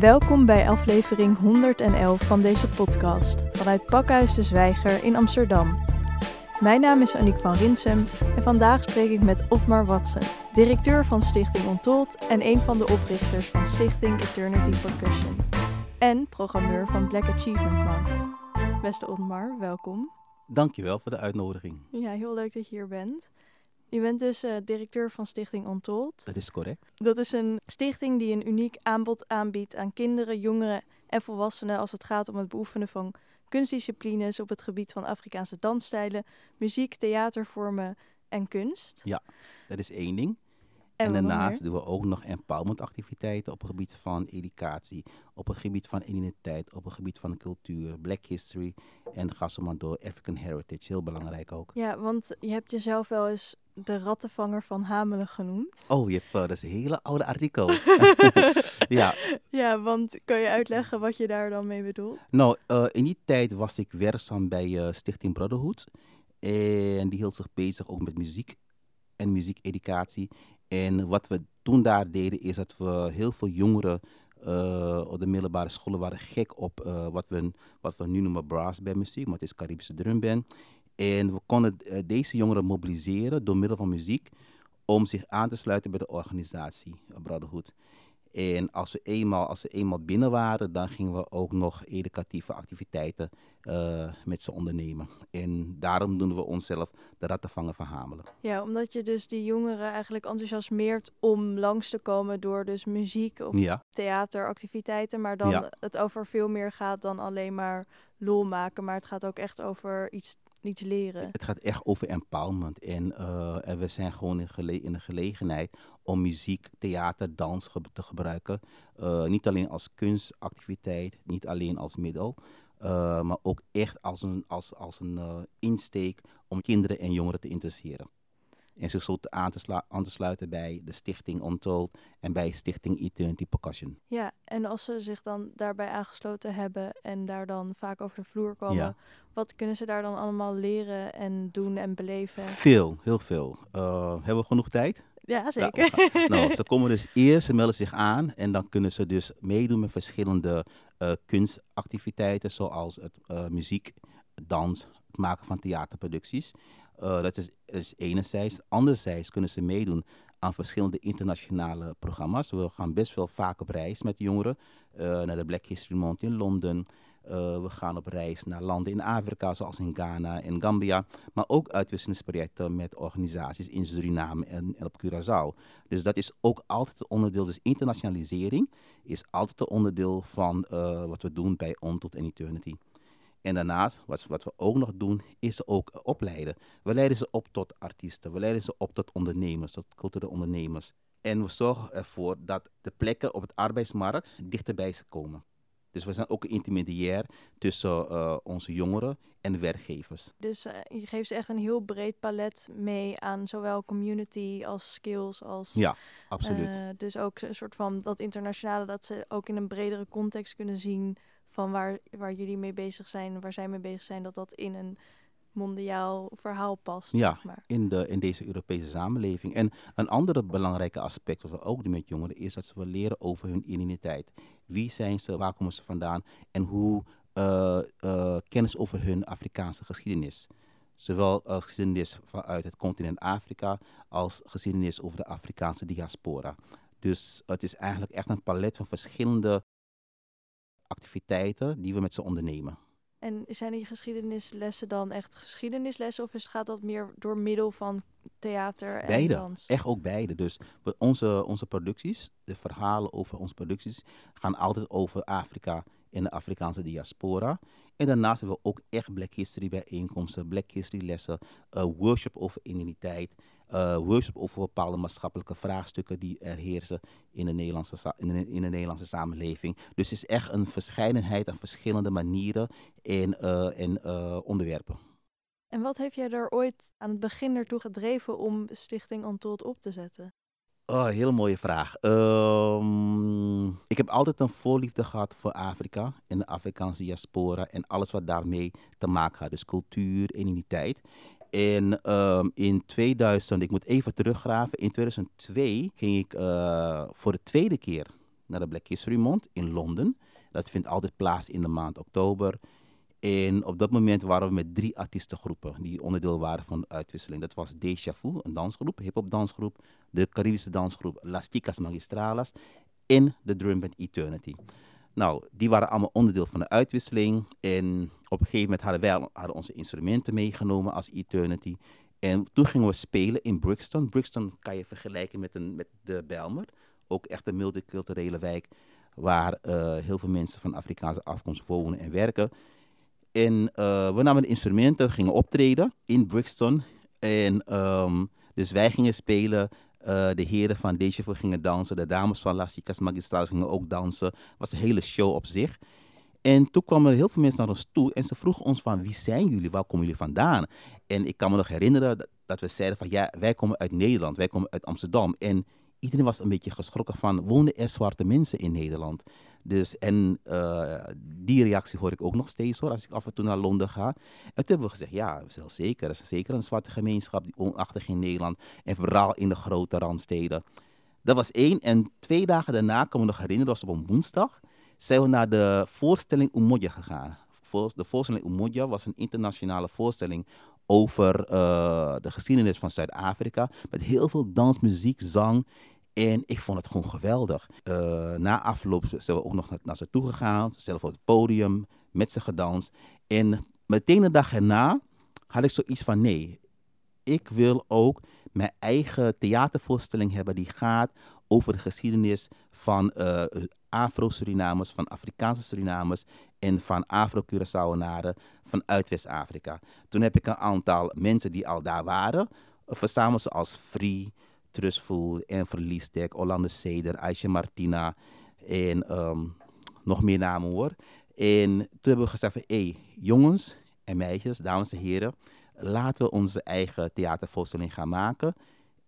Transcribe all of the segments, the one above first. Welkom bij aflevering 111 van deze podcast vanuit Pakhuis de Zwijger in Amsterdam. Mijn naam is Annick van Rinsum en vandaag spreek ik met Otmar Watson, directeur van Stichting Untold en een van de oprichters van Stichting Eternity Percussion en programmeur van Black Achievement Month. Beste Otmar, welkom. Dankjewel voor de uitnodiging. Ja, heel leuk dat je hier bent. Je bent dus directeur van Stichting Untold. Dat is correct. Dat is een stichting die een uniek aanbod aanbiedt aan kinderen, jongeren en volwassenen als het gaat om het beoefenen van kunstdisciplines op het gebied van Afrikaanse dansstijlen, muziek, theatervormen en kunst. Ja, dat is één ding. En daarnaast doen we ook nog empowermentactiviteiten op het gebied van educatie, op het gebied van identiteit, op het gebied van cultuur, Black History en ga zo maar door, African Heritage, heel belangrijk ook. Ja, want je hebt jezelf wel eens de Rattenvanger van Hamelen genoemd. Oh, je hebt, dat is een hele oude artikel. Ja. Ja, want kan je uitleggen wat je daar dan mee bedoelt? Nou, in die tijd was ik werkzaam bij Stichting Brotherhood en die hield zich bezig ook met muziek en muziekeducatie. En wat we toen daar deden is dat we heel veel jongeren op de middelbare scholen waren gek op wat we nu noemen brassbandmuziek, maar het is Caribische drumband. En we konden deze jongeren mobiliseren door middel van muziek om zich aan te sluiten bij de organisatie Brotherhood. En als ze eenmaal binnen waren, dan gingen we ook nog educatieve activiteiten met ze ondernemen. En daarom doen we onszelf de Rattenvanger van Hamelen. Ja, omdat je dus die jongeren eigenlijk enthousiasmeert om langs te komen door dus muziek of theateractiviteiten. Maar dan het over veel meer gaat dan alleen maar lol maken, maar het gaat ook echt over iets leren. Het gaat echt over empowerment. En we zijn gewoon in de gelegenheid om muziek, theater, dans te gebruiken. Niet alleen als kunstactiviteit, niet alleen als middel. Maar ook echt als een insteek om kinderen en jongeren te interesseren. En zich zo aan te sluiten bij de Stichting Untold en bij Stichting Eternity Percussion. Ja, en als ze zich dan daarbij aangesloten hebben en daar dan vaak over de vloer komen, wat kunnen ze daar dan allemaal leren en doen en beleven? Veel, heel veel. Hebben we genoeg tijd? Ja, zeker. Nou, ze komen dus eerst, ze melden zich aan en dan kunnen ze dus meedoen met verschillende kunstactiviteiten zoals muziek, dans, het maken van theaterproducties. Dat is enerzijds. Anderzijds kunnen ze meedoen aan verschillende internationale programma's. We gaan best wel vaak op reis met jongeren naar de Black History Month in Londen. We gaan op reis naar landen in Afrika, zoals in Ghana en Gambia. Maar ook uitwisselingsprojecten met organisaties in Suriname en op Curaçao. Dus dat is ook altijd een onderdeel. Dus internationalisering is altijd een onderdeel van wat we doen bij Untold and Eternity. En daarnaast, wat we ook nog doen, is ze ook opleiden. We leiden ze op tot artiesten, we leiden ze op tot ondernemers, tot culturele ondernemers. En we zorgen ervoor dat de plekken op het arbeidsmarkt dichterbij ze komen. Dus we zijn ook een intermediair tussen onze jongeren en werkgevers. Dus je geeft ze echt een heel breed palet mee aan zowel community als skills. Als, ja, absoluut. Dus ook een soort van dat internationale, dat ze ook in een bredere context kunnen zien van waar jullie mee bezig zijn, waar zij mee bezig zijn, dat in een mondiaal verhaal past. Ja, zeg maar. In deze Europese samenleving. En een ander belangrijke aspect wat we ook doen met jongeren is dat ze leren over hun identiteit. Wie zijn ze, waar komen ze vandaan en hoe kennis over hun Afrikaanse geschiedenis. Zowel als geschiedenis vanuit het continent Afrika als geschiedenis over de Afrikaanse diaspora. Dus het is eigenlijk echt een palet van verschillende activiteiten die we met ze ondernemen. En zijn die geschiedenislessen dan echt geschiedenislessen of gaat dat meer door middel van theater en beide, dans? Echt ook beide. Dus onze producties, de verhalen over onze producties gaan altijd over Afrika en de Afrikaanse diaspora. En daarnaast hebben we ook echt Black History bijeenkomsten, Black History lessen, workshop over identiteit, workshop over bepaalde maatschappelijke vraagstukken die er heersen in de Nederlandse samenleving. Dus het is echt een verscheidenheid aan verschillende manieren en onderwerpen. En wat heeft jij daar ooit aan het begin naartoe gedreven om Stichting Untold op te zetten? Oh, hele mooie vraag. Ik heb altijd een voorliefde gehad voor Afrika en de Afrikaanse diaspora en alles wat daarmee te maken had. Dus cultuur en identiteit. En in 2000, ik moet even teruggraven, in 2002 ging ik voor de tweede keer naar de Black History Month in Londen. Dat vindt altijd plaats in de maand oktober. En op dat moment waren we met 3 artiestengroepen die onderdeel waren van de uitwisseling. Dat was Déjà Vu, een dansgroep, een hip-hop dansgroep, de Caribische dansgroep Las Ticas Magistralas en de drumband Eternity. Nou, die waren allemaal onderdeel van de uitwisseling. En op een gegeven moment hadden wij onze instrumenten meegenomen als Eternity. En toen gingen we spelen in Brixton. Brixton kan je vergelijken met de Bijlmer. Ook echt een multiculturele wijk waar heel veel mensen van Afrikaanse afkomst wonen en werken. En we namen de instrumenten, gingen optreden in Brixton. En dus wij gingen spelen. De heren van Déjà Vu gingen dansen. De dames van Las Ticas Magistralas gingen ook dansen. Het was een hele show op zich. En toen kwamen heel veel mensen naar ons toe. En ze vroegen ons van, wie zijn jullie? Waar komen jullie vandaan? En ik kan me nog herinneren dat we zeiden van, ja, wij komen uit Nederland. Wij komen uit Amsterdam. En iedereen was een beetje geschrokken van, wonen er zwarte mensen in Nederland? Dus, en die reactie hoor ik ook nog steeds hoor, als ik af en toe naar Londen ga. En toen hebben we gezegd, ja, dat is heel zeker. Er is zeker een zwarte gemeenschap die woonachtig in Nederland. En vooral in de grote randsteden. Dat was 1. En 2 dagen daarna, kan me nog herinneren, dat was op een woensdag, zijn we naar de voorstelling Oemodja gegaan. De voorstelling Oemodja was een internationale voorstelling over de geschiedenis van Zuid-Afrika. Met heel veel dans, muziek, zang. En ik vond het gewoon geweldig. Na afloop zijn we ook nog naar ze toe gegaan. Zelf op het podium, met ze gedanst. En meteen de dag erna had ik zoiets van, nee, ik wil ook mijn eigen theatervoorstelling hebben die gaat over de geschiedenis van Afro-Surinamers, van Afrikaanse Surinamers en van Afro-Curaçaoënaren vanuit West-Afrika. Toen heb ik een aantal mensen die al daar waren verzameld, zoals Free, Trustful, Enver Liestek, Orlando Seder, Aisha Martina en nog meer namen hoor. En toen hebben we gezegd van, hey, jongens en meisjes, dames en heren, laten we onze eigen theatervoorstelling gaan maken.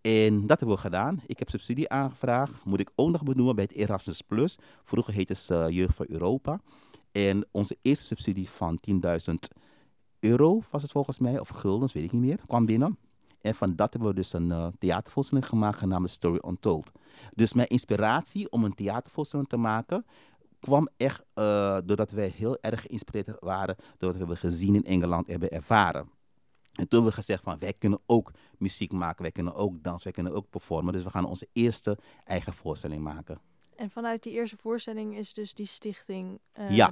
En dat hebben we gedaan. Ik heb subsidie aangevraagd. Moet ik ook nog benoemen bij het Erasmus Plus. Vroeger heette het Jeugd van Europa. En onze eerste subsidie van €10.000 was het volgens mij, of guldens, weet ik niet meer, kwam binnen. En van dat hebben we dus een theatervoorstelling gemaakt genaamd Story Untold. Dus mijn inspiratie om een theatervoorstelling te maken kwam echt doordat wij heel erg geïnspireerd waren, doordat we hebben gezien in Engeland en hebben ervaren. En toen hebben we gezegd van, wij kunnen ook muziek maken, wij kunnen ook dansen, wij kunnen ook performen. Dus we gaan onze eerste eigen voorstelling maken. En vanuit die eerste voorstelling is dus die stichting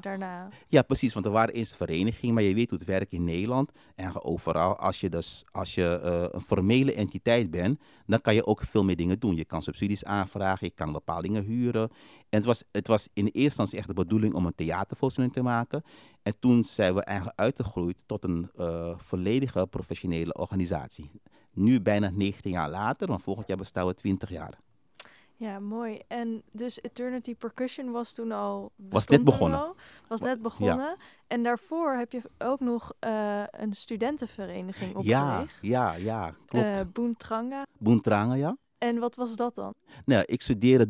daarna? Ja, precies. Want er waren eerst verenigingen, maar je weet hoe het werkt in Nederland. En overal, als je een formele entiteit bent, dan kan je ook veel meer dingen doen. Je kan subsidies aanvragen, je kan bepaalde dingen huren. En het was in eerste instantie echt de bedoeling om een theatervoorstelling te maken. En toen zijn we eigenlijk uitgegroeid tot een volledige professionele organisatie. Nu bijna 19 jaar later, want volgend jaar bestaan we 20 jaar. Ja, mooi. En dus Eternity Percussion was net begonnen. Ja. En daarvoor heb je ook nog een studentenvereniging opgericht. Ja, klopt. Boentranga, ja. En wat was dat dan? Nou, ik studeerde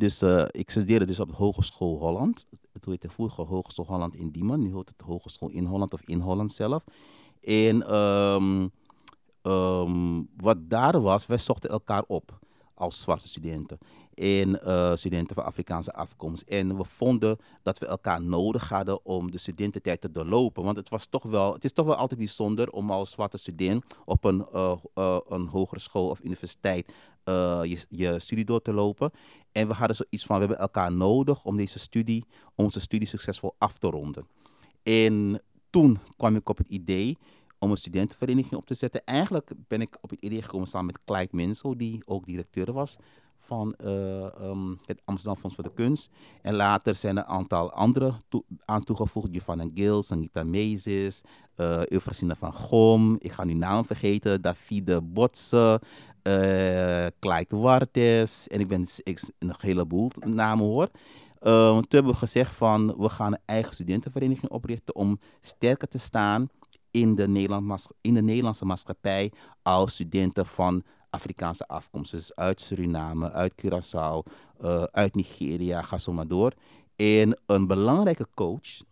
dus op de Hogeschool Holland. Het heette vroeger Hogeschool Holland in Diemen. Nu heet het Hogeschool in Holland of in Holland zelf. En wat daar was, wij zochten elkaar op als zwarte studenten. En studenten van Afrikaanse afkomst. En we vonden dat we elkaar nodig hadden om de studententijd te doorlopen. Want het is toch wel altijd bijzonder om als zwarte student op een hogere school of universiteit je studie door te lopen. En we hadden zoiets van, we hebben elkaar nodig om onze studie succesvol af te ronden. En toen kwam ik op het idee om een studentenvereniging op te zetten. Eigenlijk ben ik op het idee gekomen samen met Clyde Mensel, die ook directeur was van het Amsterdam Fonds voor de Kunst. En later zijn er een aantal anderen aan toegevoegd. Giovanna Gils, Anita Mezes, Euphrasina van Gom. Ik ga nu naam vergeten. Davide Botsen, Clyde Wartes. En ik ben een heleboel namen hoor. Toen hebben we gezegd van, we gaan een eigen studentenvereniging oprichten om sterker te staan in de Nederlandse maatschappij als studenten van Afrikaanse afkomst. Dus uit Suriname, uit Curaçao, uit Nigeria, ga zo maar door. En een belangrijke coach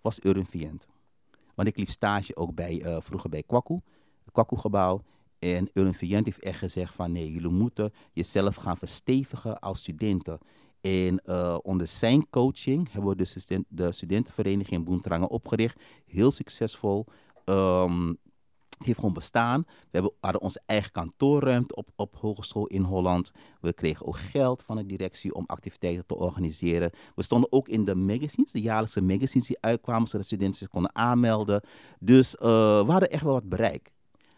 was Euron Fient. Want ik liep stage ook vroeger bij Kwaku, het Kwaku-gebouw. En Euron Fient heeft echt gezegd van, nee, jullie moeten jezelf gaan verstevigen als studenten. En onder zijn coaching hebben we de studentenvereniging Boentranga opgericht. Heel succesvol. Het heeft gewoon bestaan. We hadden onze eigen kantoorruimte op hogeschool in Holland. We kregen ook geld van de directie om activiteiten te organiseren. We stonden ook in de magazines, de jaarlijkse magazines die uitkwamen, zodat studenten zich konden aanmelden. Dus we hadden echt wel wat bereik.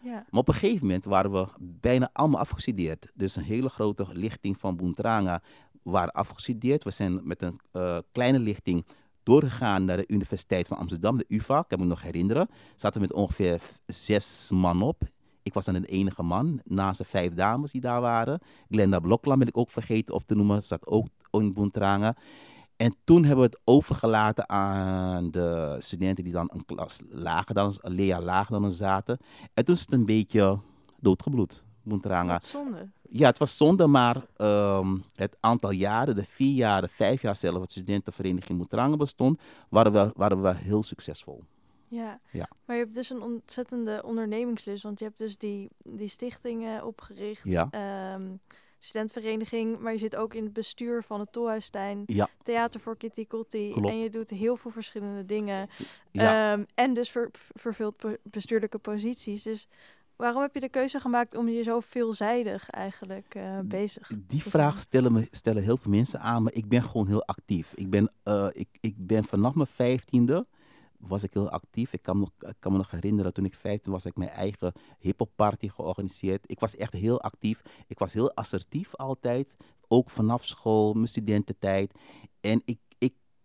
Ja. Maar op een gegeven moment waren we bijna allemaal afgestudeerd. Dus een hele grote lichting van Boentranga waren afgestudeerd. We zijn met een kleine lichting doorgegaan naar de Universiteit van Amsterdam, de UvA. Ik kan me nog herinneren. Zaten we met ongeveer 6 man op. Ik was dan de enige man, naast de 5 dames die daar waren. Glenda Blokland ben ik ook vergeten op te noemen. Zat ook in Boentranga. En toen hebben we het overgelaten aan de studenten die dan een klas lager dan, een leerjaar lager dan zaten. En toen is het een beetje doodgebloed, Boentranga. Wat zonde. Ja, het was zonde, maar het aantal jaren, de 4 jaar, de 5 jaar zelf, wat studentenvereniging Boentranga bestond, waren we heel succesvol. Ja, maar je hebt dus een ontzettende ondernemingslust, want je hebt dus die stichtingen opgericht. Ja. Studentvereniging, maar je zit ook in het bestuur van het Tolhuistuin, theater voor Keti Koti. En je doet heel veel verschillende dingen. Ja. En dus vervult bestuurlijke posities. Dus waarom heb je de keuze gemaakt om je zo veelzijdig eigenlijk bezig te zijn? Die vraag stellen heel veel mensen aan, maar ik ben gewoon heel actief. Ik ben vanaf mijn 15e was ik heel actief. Ik kan me nog herinneren, toen ik 15 was, heb ik mijn eigen hiphopparty georganiseerd. Ik was echt heel actief. Ik was heel assertief altijd. Ook vanaf school, mijn studententijd. En ik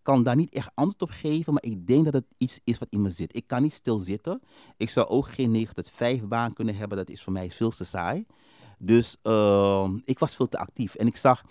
kan daar niet echt antwoord op geven, maar ik denk dat het iets is wat in me zit. Ik kan niet stilzitten. Ik zou ook geen 9-tot-5 baan kunnen hebben. Dat is voor mij veel te saai. Dus ik was veel te actief. En ik zag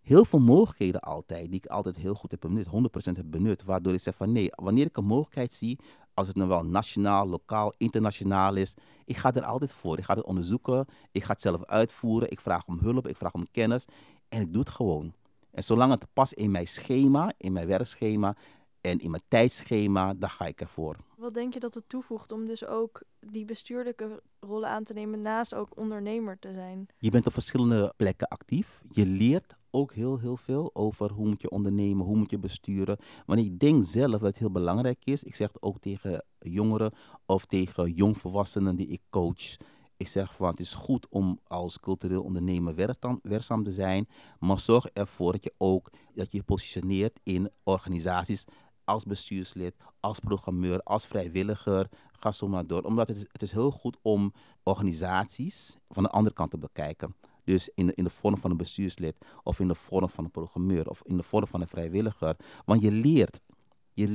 heel veel mogelijkheden altijd, die ik altijd heel goed heb benut, 100% heb benut. Waardoor ik zeg van nee, wanneer ik een mogelijkheid zie, als het nou wel nationaal, lokaal, internationaal is, ik ga er altijd voor. Ik ga het onderzoeken, ik ga het zelf uitvoeren, ik vraag om hulp, ik vraag om kennis en ik doe het gewoon. En zolang het past in mijn schema, in mijn werkschema en in mijn tijdschema, dan ga ik ervoor. Wat denk je dat het toevoegt om dus ook die bestuurlijke rollen aan te nemen, naast ook ondernemer te zijn? Je bent op verschillende plekken actief. Je leert ook heel veel over hoe moet je ondernemen, hoe moet je besturen. Want ik denk zelf dat het heel belangrijk is. Ik zeg het ook tegen jongeren of tegen jongvolwassenen die ik coach. Ik zeg van het is goed om als cultureel ondernemer werkzaam te zijn. Maar zorg ervoor dat je positioneert in organisaties als bestuurslid, als programmeur, als vrijwilliger. Ga zo maar door. Omdat het is heel goed om organisaties van de andere kant te bekijken. Dus in de vorm van een bestuurslid of in de vorm van een programmeur of in de vorm van een vrijwilliger. Want je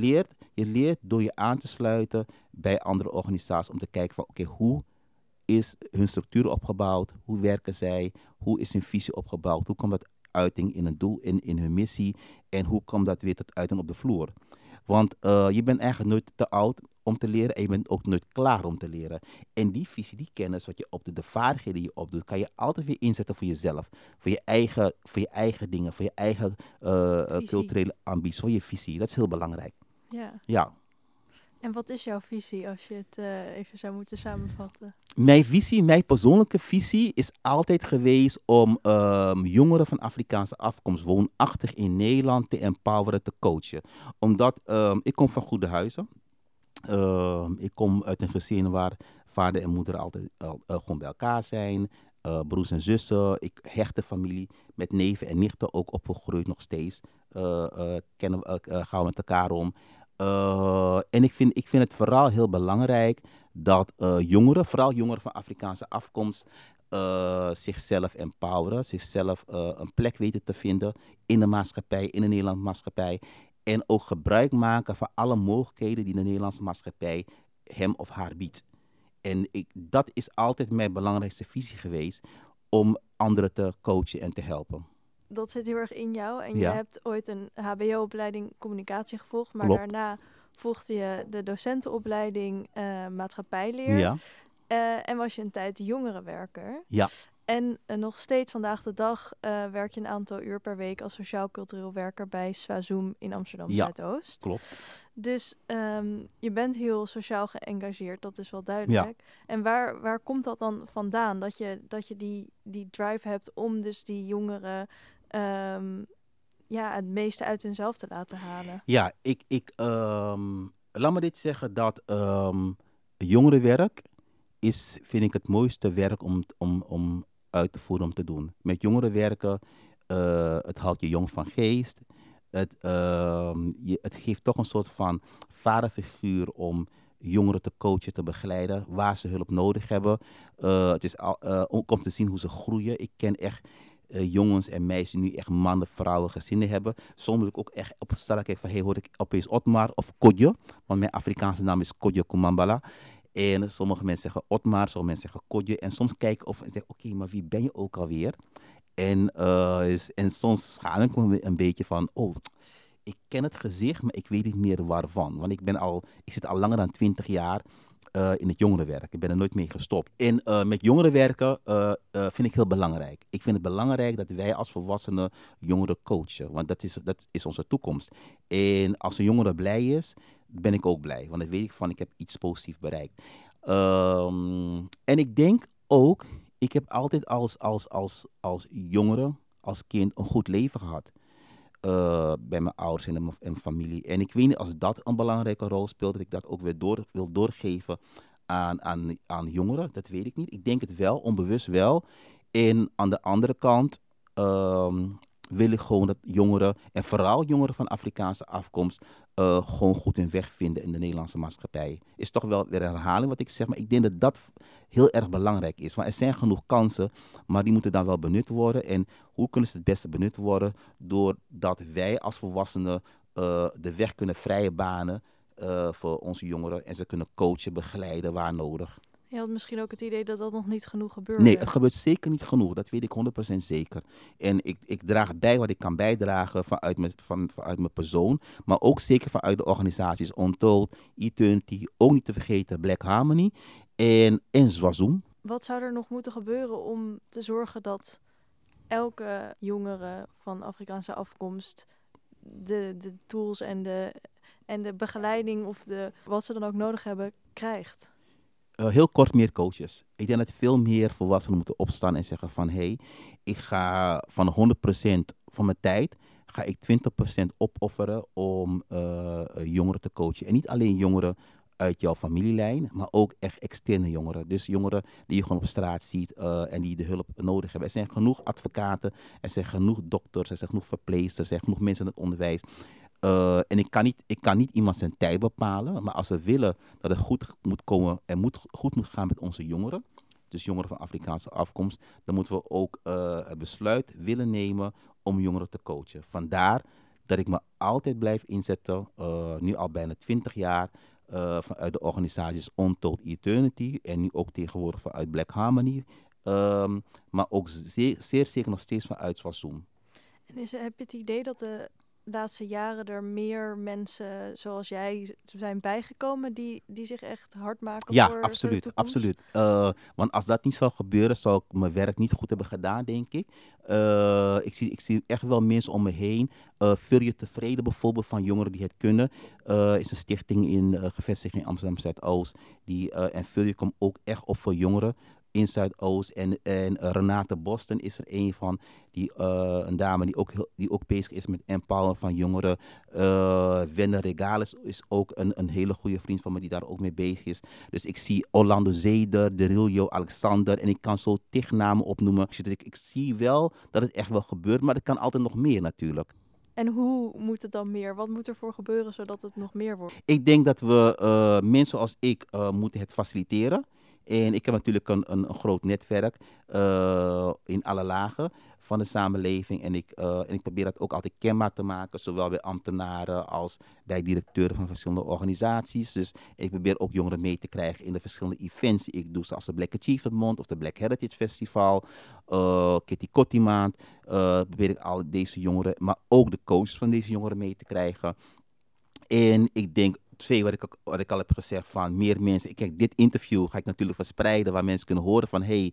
leert door je aan te sluiten bij andere organisaties om te kijken van oké, hoe is hun structuur opgebouwd? Hoe werken zij? Hoe is hun visie opgebouwd? Hoe komt dat uiting in een doel, in hun missie? En hoe komt dat weer tot uiting op de vloer? Want je bent eigenlijk nooit te oud om te leren en je bent ook nooit klaar om te leren. En die visie, die kennis, wat je opdoet, de vaardigheden die je opdoet, kan je altijd weer inzetten voor jezelf. Voor je eigen dingen, voor je eigen culturele ambitie, voor je visie. Dat is heel belangrijk. Ja. En wat is jouw visie als je het even zou moeten samenvatten? Mijn persoonlijke visie is altijd geweest om jongeren van Afrikaanse afkomst woonachtig in Nederland te empoweren, te coachen. Omdat ik kom van goede huizen. Ik kom uit een gezin waar vader en moeder altijd gewoon bij elkaar zijn. Broers en zussen. Ik hechte familie met neven en nichten ook opgegroeid nog steeds. Gaan we met elkaar om. En ik vind het vooral heel belangrijk dat jongeren, vooral jongeren van Afrikaanse afkomst, zichzelf empoweren, zichzelf een plek weten te vinden in de maatschappij, in de Nederlandse maatschappij. En ook gebruik maken van alle mogelijkheden die de Nederlandse maatschappij hem of haar biedt. En dat is altijd mijn belangrijkste visie geweest, om anderen te coachen en te helpen. Dat zit heel erg in jou. En je hebt ooit een hbo-opleiding communicatie gevolgd. Maar daarna volgde je de docentenopleiding maatschappijleer. Ja. En was je een tijd jongerenwerker. Ja. En nog steeds vandaag de dag werk je een aantal uur per week als sociaal-cultureel werker bij SwaZoom in Amsterdam Zuidoost. Klopt. Dus je bent heel sociaal geëngageerd, dat is wel duidelijk. Ja. En waar komt dat dan vandaan? Dat je die drive hebt om dus die jongeren ja, het meeste uit hunzelf te laten halen. Ja, laat me dit zeggen, dat jongerenwerk is, vind ik, het mooiste werk om uit te voeren, om te doen. Met jongeren werken, het houdt je jong van geest. Het geeft toch een soort van vaderfiguur om jongeren te coachen, te begeleiden, waar ze hulp nodig hebben. Het is ook om te zien hoe ze groeien. Ik ken echt jongens en meisjes die nu echt mannen, vrouwen, gezinnen hebben. Soms moet ik ook echt op de straat kijken van, hey, hoor ik opeens Otmar of Kodje? Want mijn Afrikaanse naam is Kodje Kumambala. En sommige mensen zeggen Otmar, sommige mensen zeggen Kodje. En soms kijk ik of ik denk, oké, maar wie ben je ook alweer? En soms schaam ik me een beetje van, oh, ik ken het gezicht, maar ik weet niet meer waarvan. Want ik zit al langer dan 20 jaar in het jongerenwerk. Ik ben er nooit mee gestopt. En met jongerenwerken vind ik heel belangrijk. Ik vind het belangrijk dat wij als volwassenen jongeren coachen. Want dat is onze toekomst. En als een jongere blij is, ben ik ook blij. Want dan weet ik van, ik heb iets positiefs bereikt. En ik denk ook, ik heb altijd als jongere, als kind, een goed leven gehad. Bij mijn ouders en mijn familie. En ik weet niet, als dat een belangrijke rol speelt, dat ik dat ook weer wil doorgeven aan jongeren. Dat weet ik niet. Ik denk het wel, onbewust wel. En aan de andere kant wil ik gewoon dat jongeren, en vooral jongeren van Afrikaanse afkomst, gewoon goed hun weg vinden in de Nederlandse maatschappij. Is toch wel weer een herhaling wat ik zeg, maar ik denk dat dat heel erg belangrijk is. Want er zijn genoeg kansen, maar die moeten dan wel benut worden. En hoe kunnen ze het beste benut worden? Doordat wij als volwassenen de weg kunnen vrije banen voor onze jongeren. En ze kunnen coachen, begeleiden waar nodig. Je had misschien ook het idee dat dat nog niet genoeg gebeurde. Nee, het gebeurt zeker niet genoeg. Dat weet ik 100% zeker. En ik draag bij wat ik kan bijdragen vanuit mijn persoon. Maar ook zeker vanuit de organisaties Untold, Eternity, ook niet te vergeten Black Harmony en SwaZoom. Wat zou er nog moeten gebeuren om te zorgen dat elke jongere van Afrikaanse afkomst de tools en de begeleiding of wat ze dan ook nodig hebben, krijgt? Heel kort, meer coaches. Ik denk dat veel meer volwassenen moeten opstaan en zeggen van, hey, ik ga van 100% van mijn tijd, ga ik 20% opofferen om jongeren te coachen. En niet alleen jongeren uit jouw familielijn, maar ook echt externe jongeren. Dus jongeren die je gewoon op straat ziet en die de hulp nodig hebben. Er zijn genoeg advocaten, er zijn genoeg dokters, er zijn genoeg verpleegsters, er zijn genoeg mensen in het onderwijs. En ik kan niet iemand zijn tijd bepalen, maar als we willen dat het goed moet komen en goed moet gaan met onze jongeren, dus jongeren van Afrikaanse afkomst, dan moeten we ook het besluit willen nemen om jongeren te coachen. Vandaar dat ik me altijd blijf inzetten, nu al bijna 20 jaar, vanuit de organisaties Untold Eternity en nu ook tegenwoordig vanuit Black Harmony, maar ook zeer zeker nog steeds vanuit SwaZoom. En heb je het idee dat de laatste jaren er meer mensen zoals jij zijn bijgekomen die zich echt hard maken voor de toekomst? Ja, absoluut. Want als dat niet zou gebeuren, zou ik mijn werk niet goed hebben gedaan, denk ik. Ik zie echt wel mensen om me heen. Vul je tevreden bijvoorbeeld van jongeren die het kunnen. Is een stichting gevestigd in Amsterdam Zuidoost. En vul je komt ook echt op voor jongeren in Zuidoost. En Renate Boston is er een van, een dame die ook bezig is met empoweren van jongeren. Wende Regalis is ook een hele goede vriend van me die daar ook mee bezig is. Dus ik zie Orlando Zeder, Derilio Alexander, en ik kan zo tig namen opnoemen. Ik zie wel dat het echt wel gebeurt, maar het kan altijd nog meer natuurlijk. En hoe moet het dan meer? Wat moet er voor gebeuren zodat het nog meer wordt? Ik denk dat we mensen als ik moeten het faciliteren. En ik heb natuurlijk een groot netwerk in alle lagen van de samenleving. En ik probeer dat ook altijd kenbaar te maken, zowel bij ambtenaren als bij directeuren van verschillende organisaties. Dus ik probeer ook jongeren mee te krijgen in de verschillende events die ik doe, zoals de Black Achievement Month of de Black Heritage Festival, Keti Koti Maand. Probeer ik al deze jongeren, maar ook de coaches van deze jongeren mee te krijgen. En ik denk, 2, wat ik al heb gezegd, van meer mensen. Kijk, dit interview ga ik natuurlijk verspreiden, waar mensen kunnen horen van, hey,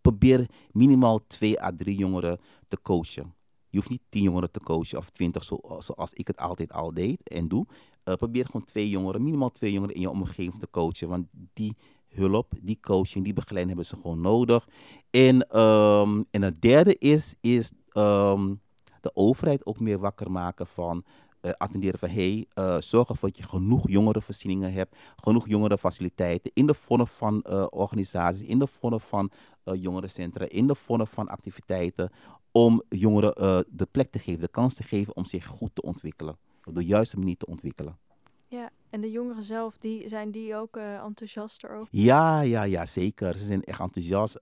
probeer minimaal 2 à 3 jongeren te coachen. Je hoeft niet 10 jongeren te coachen of 20, zoals ik het altijd al deed en doe. Probeer gewoon 2 jongeren in je omgeving te coachen, want die hulp, die coaching, die begeleiding hebben ze gewoon nodig. En het derde is de overheid ook meer wakker maken van attenderen van zorg ervoor dat je genoeg jongerenvoorzieningen hebt, genoeg jongerenfaciliteiten in de vorm van organisaties, in de vorm van jongerencentra, in de vorm van activiteiten om jongeren de plek te geven, de kans te geven om zich goed te ontwikkelen, op de juiste manier te ontwikkelen. Ja, en de jongeren zelf, zijn die ook enthousiast erover? Ja, zeker. Ze zijn echt enthousiast.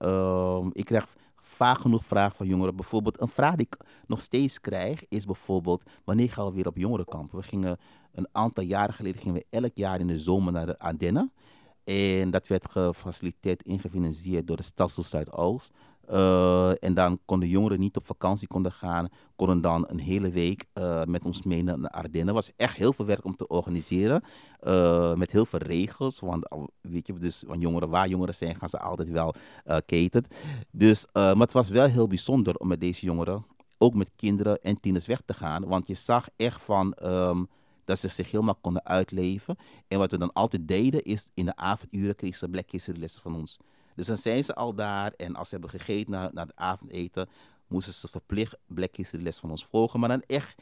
Ik krijg vaak genoeg vragen van jongeren. Bijvoorbeeld, een vraag die ik nog steeds krijg is bijvoorbeeld, wanneer gaan we weer op jongerenkampen? We gingen een aantal jaren geleden elk jaar in de zomer naar de Ardennen. En dat werd gefaciliteerd, ingefinancierd door de Stelsel Zuidoost. En dan konden jongeren niet op vakantie gaan, konden dan een hele week met ons mee naar de Ardennen. Het was echt heel veel werk om te organiseren, met heel veel regels. Want jongeren zijn, gaan ze altijd wel cateren. Dus, maar het was wel heel bijzonder om met deze jongeren, ook met kinderen en tieners weg te gaan. Want je zag echt van... dat ze zich helemaal konden uitleven. En wat we dan altijd deden is, in de avonduren kregen ze Black History lessen van ons. Dus dan zijn ze al daar en als ze hebben gegeten na het avondeten, moesten ze verplicht Black History les van ons volgen. Maar dan echt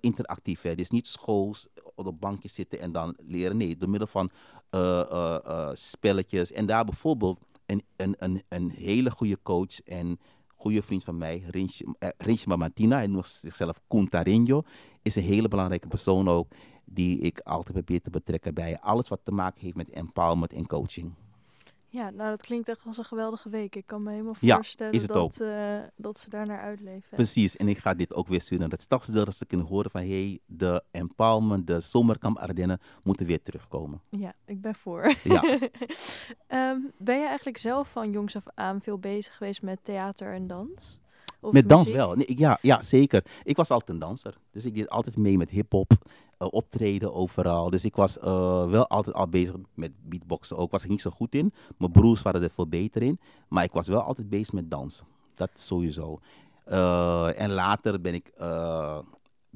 interactief. Hè. Dus niet schools op een bankje zitten en dan leren. Nee, door middel van spelletjes. En daar bijvoorbeeld een hele goede coach en goede vriend van mij, Rintje Mamantina, hij noemt zichzelf Kuntarinho, is een hele belangrijke persoon ook, die ik altijd probeer te betrekken bij alles wat te maken heeft met empowerment en coaching. Ja, nou dat klinkt echt als een geweldige week. Ik kan me helemaal voorstellen dat ze daarnaar uitleven. Precies, en ik ga dit ook weer sturen naar het stadsdeel, dat ze kunnen horen van de empowerment, de zomerkamp Ardennen moeten weer terugkomen. Ja, ik ben voor. Ja. Ben je eigenlijk zelf van jongs af aan veel bezig geweest met theater en dans? Of met muziek? Dans wel. Nee, ja, zeker. Ik was altijd een danser. Dus ik deed altijd mee met hip-hop, optreden overal. Dus ik was wel altijd al bezig met beatboxen ook. Was ik niet zo goed in. Mijn broers waren er veel beter in. Maar ik was wel altijd bezig met dansen. Dat sowieso. En later ben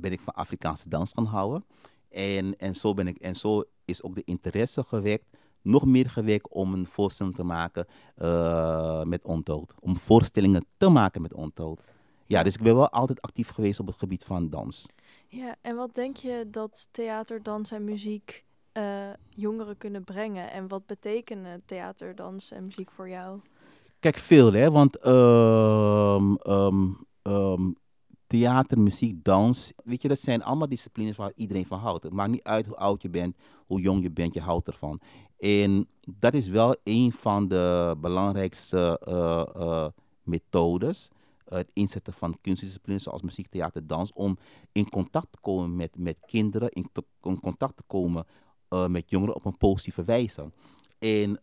ik van Afrikaanse dans gaan houden. En zo is ook de interesse gewekt. Nog meer gewekt om een voorstelling te maken met Untold. Om voorstellingen te maken met Untold. Ja, dus ik ben wel altijd actief geweest op het gebied van dans. Ja, en wat denk je dat theater, dans en muziek jongeren kunnen brengen? En wat betekenen theater, dans en muziek voor jou? Kijk, veel hè, want theater, muziek, dans, weet je, dat zijn allemaal disciplines waar iedereen van houdt. Het maakt niet uit hoe oud je bent, hoe jong je bent, je houdt ervan. En dat is wel een van de belangrijkste methodes. Het inzetten van kunstdisciplines zoals muziek, theater, dans, om in contact te komen met kinderen, in contact te komen met jongeren op een positieve wijze. En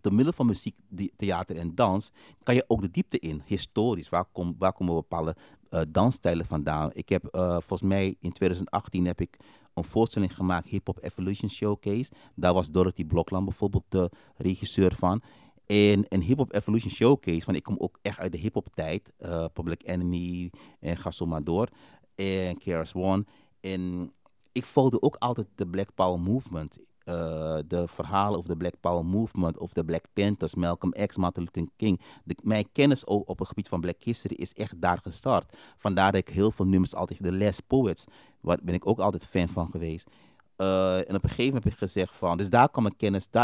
door middel van muziek, theater en dans kan je ook de diepte in, historisch. Waar komen bepaalde dansstijlen vandaan? Ik heb volgens mij in 2018 heb ik een voorstelling gemaakt, Hip Hop Evolution Showcase. Daar was Dorothy Blokland bijvoorbeeld de regisseur van. En een Hip Hop Evolution Showcase, want ik kom ook echt uit de hip hop tijd. Public Enemy en ga zo maar door. En KRS-One. En ik volgde ook altijd de Black Power Movement. De verhalen over de Black Power Movement, of de Black Panthers, Malcolm X, Martin Luther King. Mijn kennis ook op het gebied van Black History is echt daar gestart. Vandaar dat ik heel veel nummers altijd, de Les Poets, waar ben ik ook altijd fan van geweest. En op een gegeven moment heb ik gezegd van, dus daar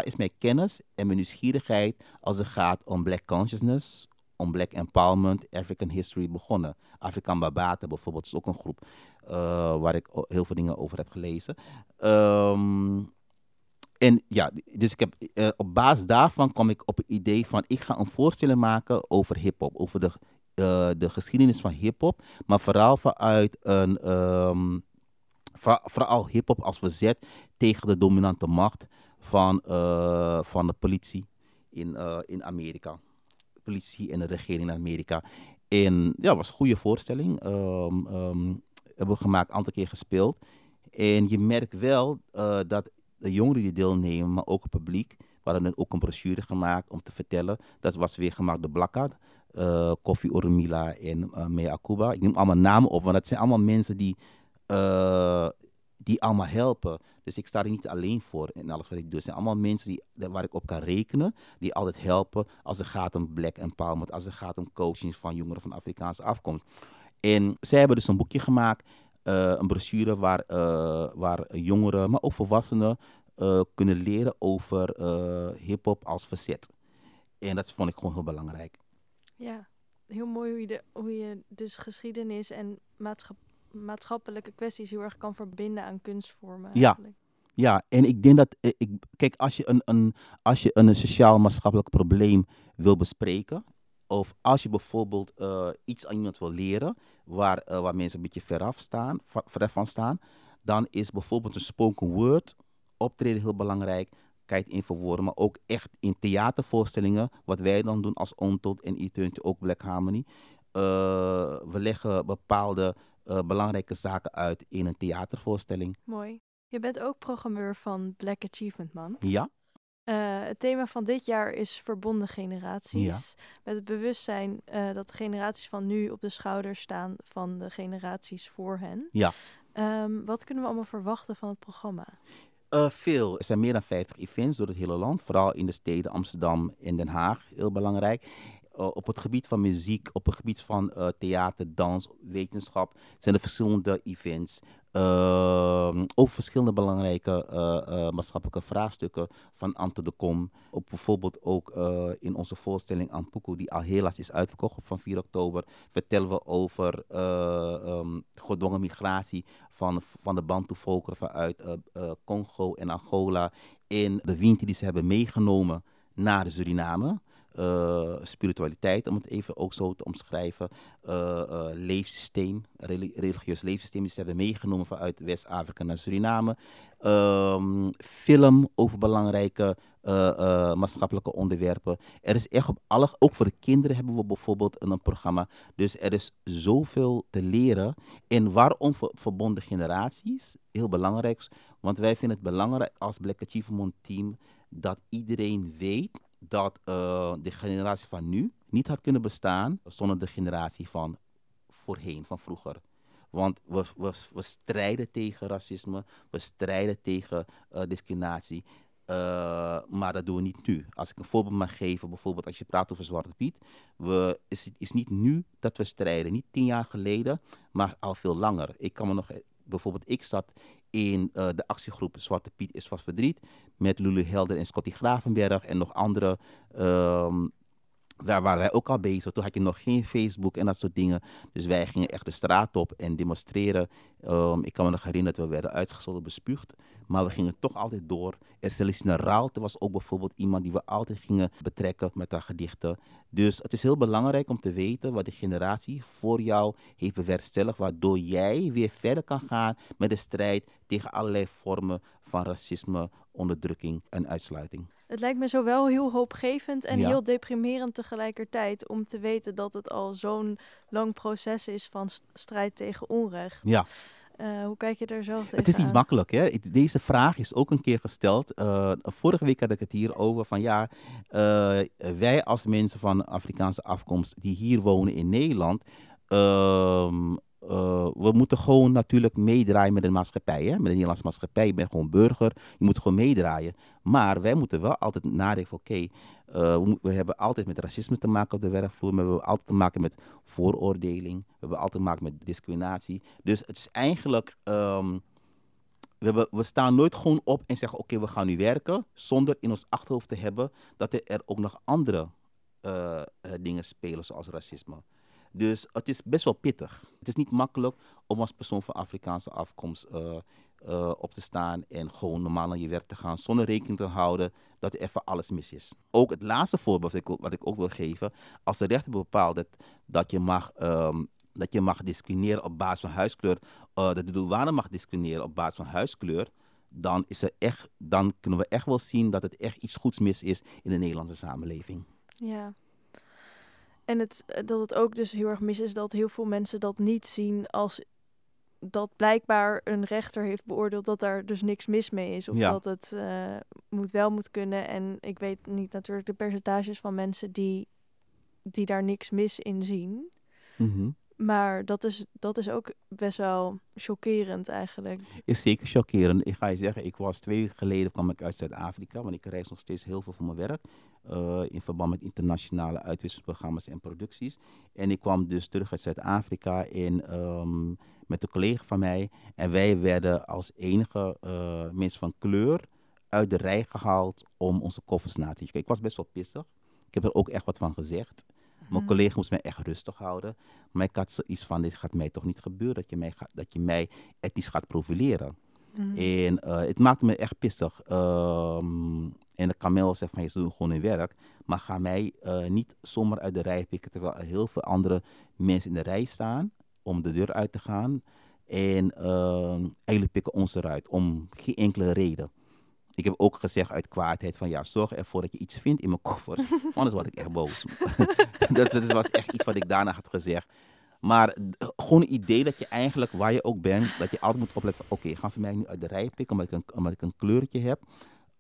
is mijn kennis en mijn nieuwsgierigheid als het gaat om Black Consciousness, om Black Empowerment, African History begonnen. Afrikaan Babata bijvoorbeeld is ook een groep waar ik heel veel dingen over heb gelezen. En ja, dus ik heb, op basis daarvan kwam ik op het idee van, ik ga een voorstelling maken over hiphop, over de geschiedenis van hiphop, maar vooral vanuit vooral hiphop als verzet tegen de dominante macht van de politie in Amerika. De politie en de regering in Amerika. En ja, het was een goede voorstelling. Hebben we gemaakt, een aantal keer gespeeld. En je merkt wel dat de jongeren die deelnemen, maar ook het publiek. We hadden ook een brochure gemaakt om te vertellen. Dat was weer gemaakt door Blakka, Kofi Oromila en Mea Akuba. Ik neem allemaal namen op, want dat zijn allemaal mensen die, die allemaal helpen. Dus ik sta er niet alleen voor in alles wat ik doe. Het zijn allemaal mensen waar ik op kan rekenen, die altijd helpen als het gaat om black empowerment, als het gaat om coaching van jongeren van Afrikaanse afkomst. En zij hebben dus een boekje gemaakt, een brochure waar jongeren, maar ook volwassenen kunnen leren over hip-hop als facet. En dat vond ik gewoon heel belangrijk. Ja, heel mooi hoe je dus geschiedenis en maatschappelijke kwesties heel erg kan verbinden aan kunstvormen. Eigenlijk. Ja, en ik denk dat... Kijk, als je een sociaal-maatschappelijk probleem wil bespreken, of als je bijvoorbeeld iets aan iemand wil leren waar mensen een beetje veraf van staan, dan is bijvoorbeeld een spoken word optreden heel belangrijk. Kijk in verwoorden, maar ook echt in theatervoorstellingen, wat wij dan doen als Untold en Eternity, ook Black Harmony. We leggen bepaalde belangrijke zaken uit in een theatervoorstelling. Mooi. Je bent ook programmeur van Black Achievement Month. Ja. Het thema van dit jaar is verbonden generaties. Ja. Met het bewustzijn dat de generaties van nu op de schouders staan van de generaties voor hen. Ja. Wat kunnen we allemaal verwachten van het programma? Veel. Er zijn meer dan 50 events door het hele land. Vooral in de steden Amsterdam en Den Haag. Heel belangrijk. Op het gebied van muziek, op het gebied van theater, dans, wetenschap zijn er verschillende events. Over verschillende belangrijke maatschappelijke vraagstukken van Ante de Kom. Op bijvoorbeeld ook in onze voorstelling Ampuku, die al helaas is uitverkocht van 4 oktober, vertellen we over gedwongen migratie van de Bantu-volkeren vanuit Congo en Angola. En de winter die ze hebben meegenomen naar Suriname. Spiritualiteit, om het even ook zo te omschrijven, leefsysteem, religieus leefsysteem die ze hebben meegenomen vanuit West-Afrika naar Suriname, film over belangrijke maatschappelijke onderwerpen. Er is echt op alle, ook voor de kinderen hebben we bijvoorbeeld een programma, dus er is zoveel te leren. En waarom verbonden generaties? Heel belangrijk, want wij vinden het belangrijk als Black Achievement Team dat iedereen weet dat de generatie van nu niet had kunnen bestaan zonder de generatie van voorheen, van vroeger. Want we strijden tegen racisme, we strijden tegen discriminatie, maar dat doen we niet nu. Als ik een voorbeeld mag geven, bijvoorbeeld als je praat over Zwarte Piet, is niet nu dat we strijden, niet 10 jaar geleden, maar al veel langer. Ik kan me nog... Bijvoorbeeld, ik zat in de actiegroep Zwarte Piet is vast verdriet met Lulu Helder en Scotty Gravenberg en nog andere. Daar waren wij ook al bezig. Toen had je nog geen Facebook en dat soort dingen. Dus wij gingen echt de straat op en demonstreren. Ik kan me nog herinneren dat we werden uitgescholden, bespuugd. Maar we gingen toch altijd door. En Celestine Raalte was ook bijvoorbeeld iemand die we altijd gingen betrekken met haar gedichten. Dus het is heel belangrijk om te weten wat de generatie voor jou heeft bewerkstelligd, waardoor jij weer verder kan gaan met de strijd tegen allerlei vormen van racisme, onderdrukking en uitsluiting. Het lijkt me zowel heel hoopgevend en heel deprimerend tegelijkertijd om te weten dat het al zo'n lang proces is van strijd tegen onrecht. Ja. Hoe kijk je daar zelf tegen? Het is niet makkelijk, hè? Deze vraag is ook een keer gesteld. Vorige week had ik het hier over van wij als mensen van Afrikaanse afkomst die hier wonen in Nederland, we moeten gewoon natuurlijk meedraaien met de maatschappij. Hè? Met de Nederlandse maatschappij. Je bent gewoon burger. Je moet gewoon meedraaien. Maar wij moeten wel altijd nadenken van we hebben altijd met racisme te maken op de werkvloer. Maar we hebben altijd te maken met vooroordeling. We hebben altijd te maken met discriminatie. Dus het is eigenlijk... We staan nooit gewoon op en zeggen we gaan nu werken. Zonder in ons achterhoofd te hebben dat er ook nog andere dingen spelen zoals racisme. Dus het is best wel pittig. Het is niet makkelijk om als persoon van Afrikaanse afkomst op te staan en gewoon normaal aan je werk te gaan, zonder rekening te houden dat er even alles mis is. Ook het laatste voorbeeld wat ik ook wil geven. Als de rechter bepaalt dat je mag discrimineren op basis van huidskleur, dat de douane mag discrimineren op basis van huidskleur, dan kunnen we echt wel zien dat het echt iets goeds mis is in de Nederlandse samenleving. Ja. En dat het ook dus heel erg mis is dat heel veel mensen dat niet zien als dat blijkbaar een rechter heeft beoordeeld dat daar dus niks mis mee is. Of dat het moet kunnen. En ik weet niet natuurlijk de percentages van mensen die daar niks mis in zien. Mm-hmm. Maar dat is ook best wel chockerend eigenlijk. Is zeker chockerend. Ik ga je zeggen, ik was 2 jaar geleden, kwam ik uit Zuid-Afrika, want ik reis nog steeds heel veel voor mijn werk. In verband met internationale uitwisselingsprogramma's en producties. En ik kwam dus terug uit Zuid-Afrika met een collega van mij. En wij werden als enige mensen van kleur uit de rij gehaald om onze koffers na te checken. Ik was best wel pissig. Ik heb er ook echt wat van gezegd. Mijn collega moest mij echt rustig houden. Maar ik had zoiets van, dit gaat mij toch niet gebeuren dat je mij etnisch gaat profileren. Mm-hmm. En het maakte me echt pissig. En de kamel zegt van, ze doen gewoon hun werk. Maar ga mij niet zomaar uit de rij pikken, terwijl er heel veel andere mensen in de rij staan om de deur uit te gaan. En eigenlijk pikken ons eruit, om geen enkele reden. Ik heb ook gezegd uit kwaadheid van ja, zorg ervoor dat je iets vindt in mijn koffers. Anders word ik echt boos. Dat was echt iets wat ik daarna had gezegd. Maar gewoon het idee dat je eigenlijk, waar je ook bent, dat je altijd moet opletten van oké, gaan ze mij nu uit de rij pikken omdat ik een kleurtje heb?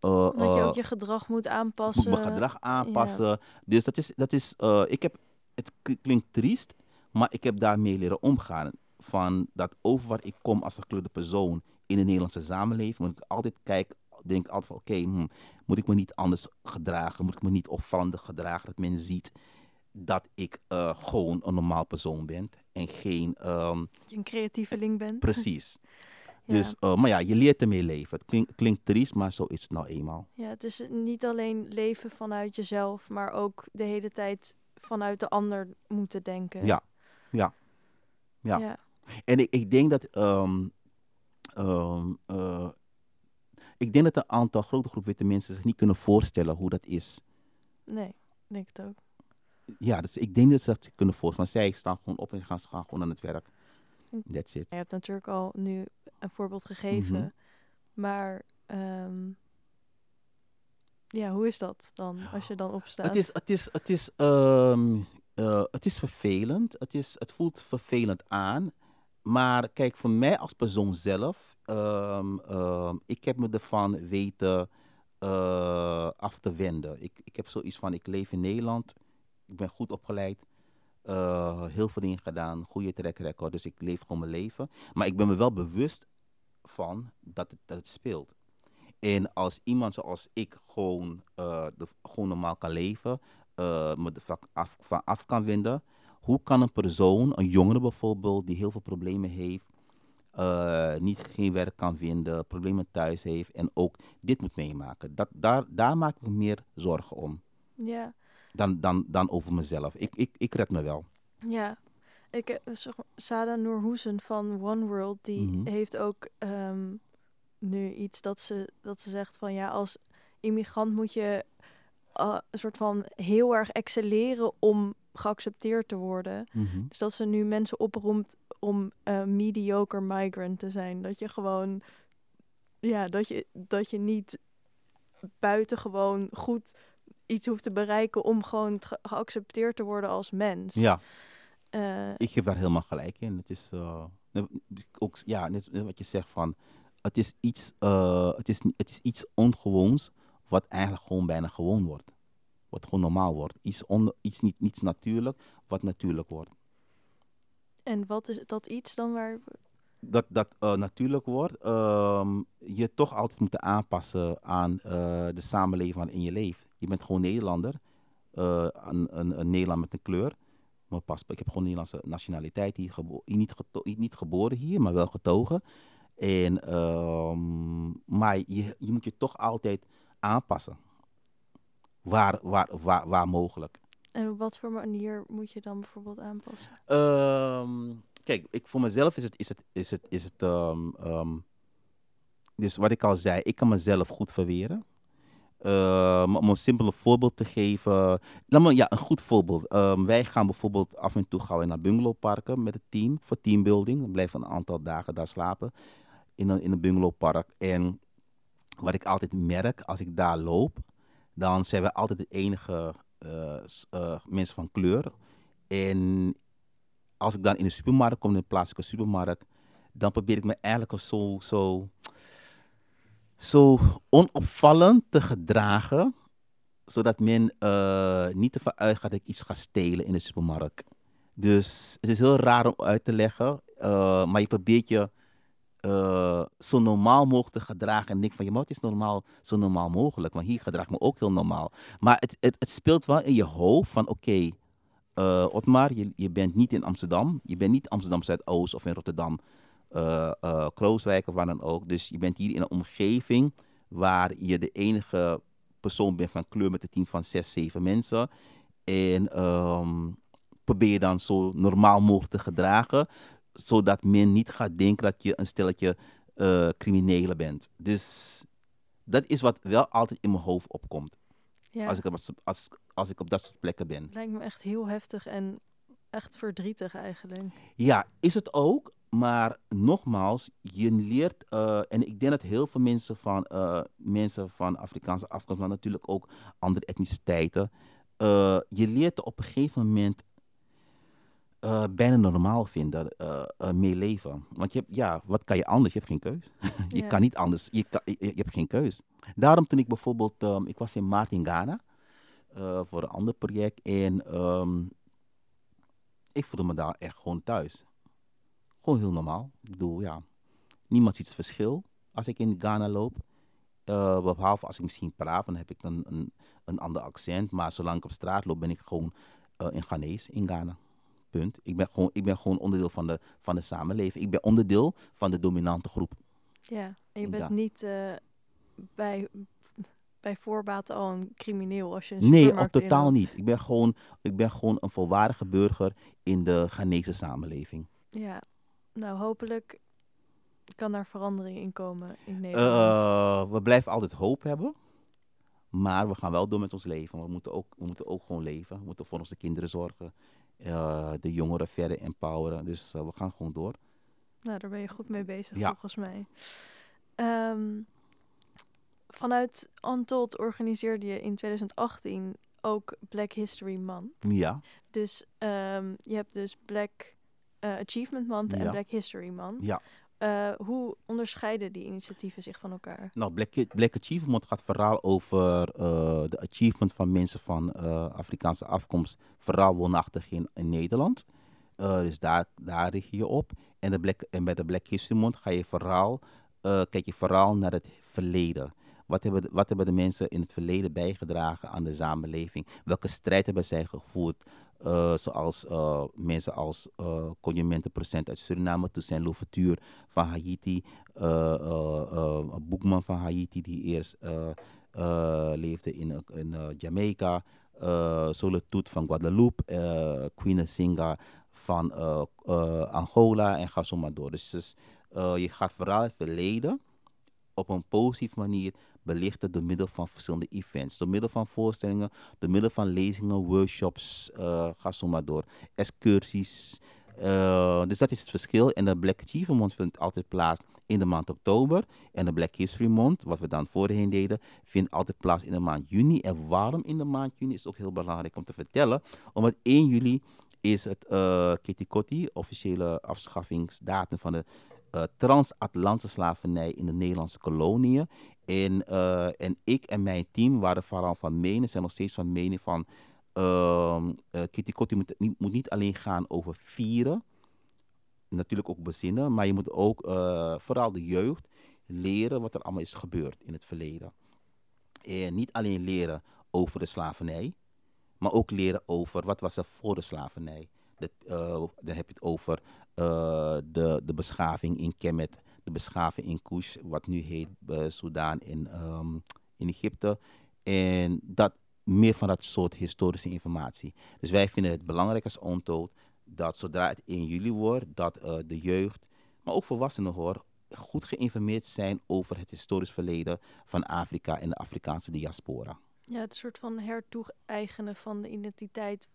Dat je ook je gedrag moet aanpassen. Moet mijn gedrag aanpassen. Ja. Dus dat is het klinkt triest, maar ik heb daarmee leren omgaan. Van dat over waar ik kom als gekleurde persoon in de Nederlandse samenleving, moet ik altijd kijken. Denk altijd van oké, moet ik me niet anders gedragen? Moet ik me niet opvallend gedragen? Dat men ziet dat ik gewoon een normaal persoon ben. En geen... dat je een creatieveling bent. Precies. Ja. Dus, maar ja, je leert ermee leven. Het klinkt triest, maar zo is het nou eenmaal. Ja, het is niet alleen leven vanuit jezelf, maar ook de hele tijd vanuit de ander moeten denken. Ja. En ik denk dat... ik denk dat een aantal grote groep witte mensen zich niet kunnen voorstellen hoe dat is. Nee, denk het ook. Ja, dus ik denk dat ze dat kunnen voorstellen. Want zij staan gewoon op en gaan gewoon aan het werk. That's it. Je hebt natuurlijk al nu een voorbeeld gegeven. Mm-hmm. Maar hoe is dat dan als je dan opstaat? Het is vervelend. Het voelt vervelend aan. Maar kijk, voor mij als persoon zelf, ik heb me ervan weten af te wenden. Ik heb zoiets van, ik leef in Nederland, ik ben goed opgeleid, heel veel dingen gedaan, goede track record, dus ik leef gewoon mijn leven. Maar ik ben me wel bewust van dat het speelt. En als iemand zoals ik gewoon normaal kan leven, me er van af kan wenden... Hoe kan een persoon, een jongere bijvoorbeeld, die heel veel problemen heeft, geen werk kan vinden, problemen thuis heeft en ook dit moet meemaken? Daar maak ik me meer zorgen om. Ja. Dan over mezelf. Ik red me wel. Ja. Sada Noorhoezen van One World, die heeft ook nu iets dat ze zegt van ja, als immigrant moet je een soort van heel erg excelleren om geaccepteerd te worden. Mm-hmm. Dus dat ze nu mensen oproept om mediocre migrant te zijn. Dat je gewoon... Ja, dat je niet buitengewoon goed iets hoeft te bereiken om gewoon geaccepteerd te worden als mens. Ja. Ik geef daar helemaal gelijk in. Het is ook... Ja, net wat je zegt van... Het is iets ongewoons wat eigenlijk gewoon bijna gewoon wordt. Wat gewoon normaal wordt. Iets natuurlijk, wat natuurlijk wordt. En wat is dat iets dan waar... Dat natuurlijk wordt, je toch altijd moet aanpassen aan de samenleving waarin je leeft. Je bent gewoon Nederlander, een Nederlander met een kleur. Maar pas, ik heb gewoon Nederlandse nationaliteit, hier niet geboren hier, maar wel getogen. En, maar je moet je toch altijd aanpassen. Waar mogelijk. En op wat voor manier moet je dan bijvoorbeeld aanpassen? Kijk, voor mezelf is het. Dus wat ik al zei, ik kan mezelf goed verweren. Maar om een simpele voorbeeld te geven. Een goed voorbeeld. Wij gaan bijvoorbeeld af en toe gaan we naar bungalowparken met het team voor teambuilding. We blijven een aantal dagen daar slapen in een bungalowpark. En wat ik altijd merk als ik daar loop. Dan zijn we altijd de enige mensen van kleur. En als ik dan in de supermarkt kom, in de plaatselijke supermarkt, dan probeer ik me eigenlijk zo onopvallend te gedragen, zodat men niet ervan uitgaat dat ik iets ga stelen in de supermarkt. Dus het is heel raar om uit te leggen, maar je probeert je zo normaal mogelijk te gedragen. En denk van, ja, maar het is normaal, zo normaal mogelijk. Want hier gedraag ik me ook heel normaal. Maar het speelt wel in je hoofd van, oké, Otmar, je bent niet in Amsterdam. Je bent niet Amsterdam Zuidoost of in Rotterdam, Krooswijk of waar dan ook. Dus je bent hier in een omgeving waar je de enige persoon bent van kleur met een team van 6, 7 mensen. En probeer je dan zo normaal mogelijk te gedragen, zodat men niet gaat denken dat je een stelletje criminelen bent. Dus dat is wat wel altijd in mijn hoofd opkomt. Ja. Als ik op dat soort plekken ben. Lijkt me echt heel heftig en echt verdrietig eigenlijk. Ja, is het ook. Maar nogmaals, je leert, en ik denk dat heel veel mensen van Afrikaanse afkomst, maar natuurlijk ook andere etniciteiten, je leert op een gegeven moment bijna normaal vinden, meeleven. Want je hebt, ja, wat kan je anders? Je hebt geen keus. Je kan niet anders. Je hebt geen keus. Daarom toen ik bijvoorbeeld, ik was in maart in Ghana voor een ander project en ik voelde me daar echt gewoon thuis. Gewoon heel normaal. Ik bedoel, ja, niemand ziet het verschil als ik in Ghana loop. Behalve als ik misschien praat, dan heb ik dan een ander accent. Maar zolang ik op straat loop, ben ik gewoon in Ghanese, in Ghana. Punt. Ik ben gewoon onderdeel van de samenleving. Ik ben onderdeel van de dominante groep. Ja, en je bent niet bij voorbaat al een crimineel als je een supermarkt Nee, totaal niet. Ik ben gewoon een volwaardige burger in de Ghanese samenleving. Ja, nou hopelijk kan daar verandering in komen in Nederland. We blijven altijd hoop hebben, maar we gaan wel door met ons leven. We moeten ook gewoon leven. We moeten voor onze kinderen zorgen, de jongeren verder empoweren. Dus we gaan gewoon door. Nou, daar ben je goed mee bezig volgens mij. Vanuit Untold organiseerde je in 2018 ook Black History Month. Ja. Dus je hebt dus Black Achievement Month en Black History Month. Ja. Hoe onderscheiden die initiatieven zich van elkaar? Nou, Black Achievement Month gaat vooral over de achievement van mensen van Afrikaanse afkomst, vooral woonachtig in Nederland. Dus daar richt je op. En bij de Black History Month kijk je vooral naar het verleden. Wat hebben de mensen in het verleden bijgedragen aan de samenleving? Welke strijd hebben zij gevoerd? Zoals mensen als consumentenprocent uit Suriname, Toussaint Louverture van Haiti, Boekman van Haiti die eerst leefde in Jamaica, Soletoet van Guadeloupe, Queen Singa van Angola en ga zo maar door. Dus je gaat vooral het verleden op een positieve manier belichten door middel van verschillende events. Door middel van voorstellingen, door middel van lezingen, workshops, ga zo maar door, excursies. Dus dat is het verschil. En de Black Achievement Month vindt altijd plaats in de maand oktober. En de Black History Month, wat we dan voorheen deden, vindt altijd plaats in de maand juni. En waarom in de maand juni is ook heel belangrijk om te vertellen. Omdat 1 juli is het Keti Koti, officiële afschaffingsdatum van de transatlantische slavernij in de Nederlandse koloniën. En ik en mijn team waren vooral van mening, zijn nog steeds van mening van Keti Koti moet niet alleen gaan over vieren, natuurlijk ook bezinnen, maar je moet ook vooral de jeugd leren wat er allemaal is gebeurd in het verleden. En niet alleen leren over de slavernij, maar ook leren over wat was er voor de slavernij. Dan heb je het over de beschaving in Kemet, de beschaving in Kush, wat nu heet Soedan in Egypte. En dat meer van dat soort historische informatie. Dus wij vinden het belangrijk als Untold dat zodra het 1 juli wordt, dat de jeugd, maar ook volwassenen hoor, goed geïnformeerd zijn over het historisch verleden van Afrika en de Afrikaanse diaspora. Ja, het soort van hertoe-eigenen van de identiteit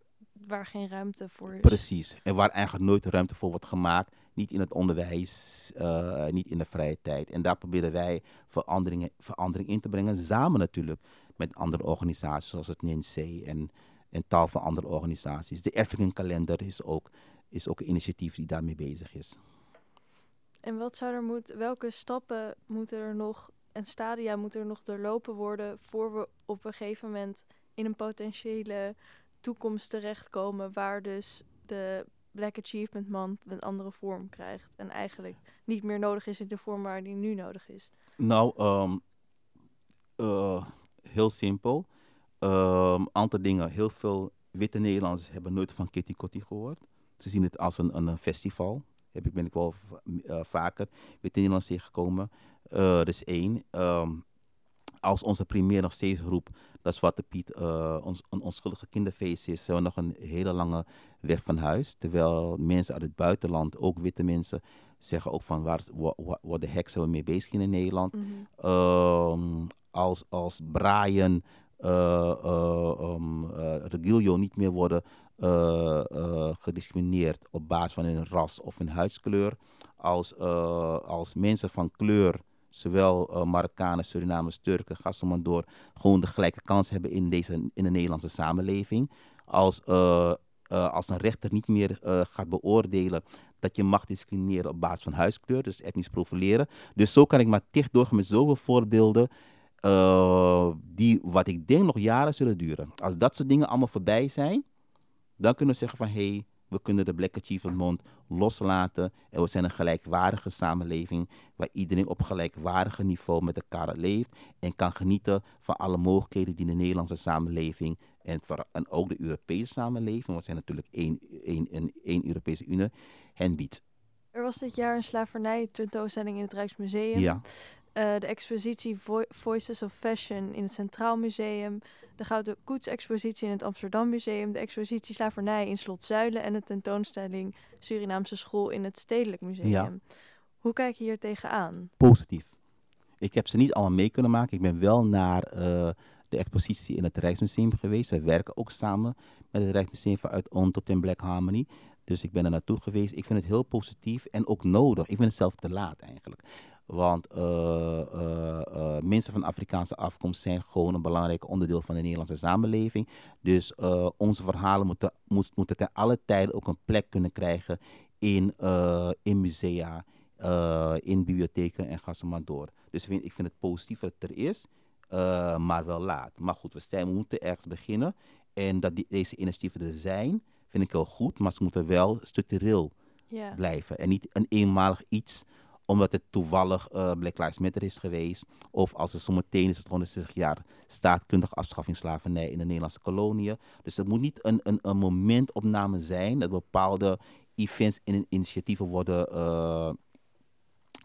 waar geen ruimte voor is. Precies, en waar eigenlijk nooit ruimte voor wordt gemaakt. Niet in het onderwijs, niet in de vrije tijd. En daar proberen wij verandering in te brengen. Samen natuurlijk met andere organisaties zoals het NINC en tal van andere organisaties. De African Calendar is ook een initiatief die daarmee bezig is. En welke stappen moeten er nog en stadia moeten er nog doorlopen worden voor we op een gegeven moment in een potentiële toekomst terechtkomen waar dus de Black Achievement Month een andere vorm krijgt en eigenlijk niet meer nodig is in de vorm waar die nu nodig is? Nou, heel simpel. Aantal dingen. Heel veel witte Nederlanders hebben nooit van Keti Koti gehoord. Ze zien het als een festival. Ben ik wel vaker witte Nederlanders tegengekomen. Dat is één. Als onze premier nog steeds roept dat Zwarte Piet een onschuldige kinderfeest is, zijn we nog een hele lange weg van huis. Terwijl mensen uit het buitenland, ook witte mensen, zeggen ook van waar de hek zijn we mee bezig in Nederland. Mm-hmm. Als Brian, Regilio niet meer worden gediscrimineerd op basis van hun ras of hun huidskleur. Als mensen van kleur, zowel Marokkanen, Surinamers, Turken, ga zo maar door, gewoon de gelijke kans hebben in de Nederlandse samenleving. Als een rechter niet meer gaat beoordelen dat je mag discrimineren op basis van huidskleur, dus etnisch profileren. Dus zo kan ik maar dicht doorgaan met zoveel voorbeelden die, wat ik denk, nog jaren zullen duren. Als dat soort dingen allemaal voorbij zijn, dan kunnen we zeggen van hey, we kunnen de Black Achievement Month loslaten en we zijn een gelijkwaardige samenleving waar iedereen op gelijkwaardige niveau met elkaar leeft en kan genieten van alle mogelijkheden die de Nederlandse samenleving en ook de Europese samenleving, want we zijn natuurlijk één Europese Unie, hen biedt. Er was dit jaar een slavernij-tentoonstelling in het Rijksmuseum. Ja. De expositie Voices of Fashion in het Centraal Museum, de Gouden Koets-expositie in het Amsterdam Museum, de expositie Slavernij in Slot Zuilen en de tentoonstelling Surinaamse School in het Stedelijk Museum. Ja. Hoe kijk je hier tegenaan? Positief. Ik heb ze niet allemaal mee kunnen maken. Ik ben wel naar de expositie in het Rijksmuseum geweest. Wij werken ook samen met het Rijksmuseum vanuit On tot in Black Harmony. Dus ik ben er naartoe geweest. Ik vind het heel positief en ook nodig. Ik vind het zelf te laat eigenlijk. Want mensen van Afrikaanse afkomst zijn gewoon een belangrijk onderdeel van de Nederlandse samenleving. Dus onze verhalen moeten ten alle tijden ook een plek kunnen krijgen in musea, in bibliotheken en ga zo maar door. Dus ik vind het positief dat het er is, maar wel laat. Maar goed, we moeten ergens beginnen. En dat deze initiatieven er zijn, vind ik heel goed. Maar ze moeten wel structureel blijven en niet een eenmalig iets, omdat het toevallig Black Lives Matter is geweest. Of als er zometeen is het 160 jaar staatkundige afschaffing slavernij in de Nederlandse koloniën. Dus het moet niet een momentopname zijn dat bepaalde events in initiatieven worden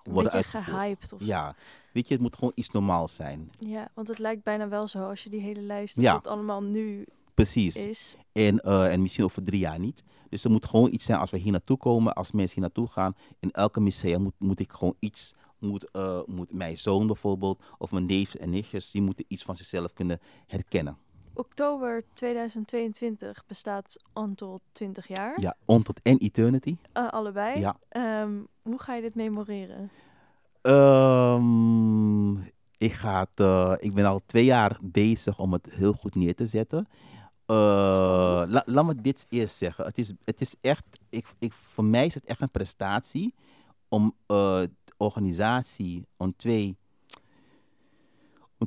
uitgevoerd. Gehyped. Of ja, weet je, het moet gewoon iets normaals zijn. Ja, want het lijkt bijna wel zo als je die hele lijst dat allemaal nu precies is. En misschien over 3 jaar niet. Dus er moet gewoon iets zijn als we hier naartoe komen, als mensen hier naartoe gaan. In elke musea moet ik gewoon iets, moet mijn zoon bijvoorbeeld, of mijn neef en nichtjes, die moeten iets van zichzelf kunnen herkennen. Oktober 2022 bestaat Untold 20 jaar. Ja, Untold en Eternity. Allebei. Ja. Hoe ga je dit memoreren? Ik ben al 2 jaar bezig om het heel goed neer te zetten. Laat me dit eerst zeggen. Het is echt, voor mij is het echt een prestatie om de organisatie, om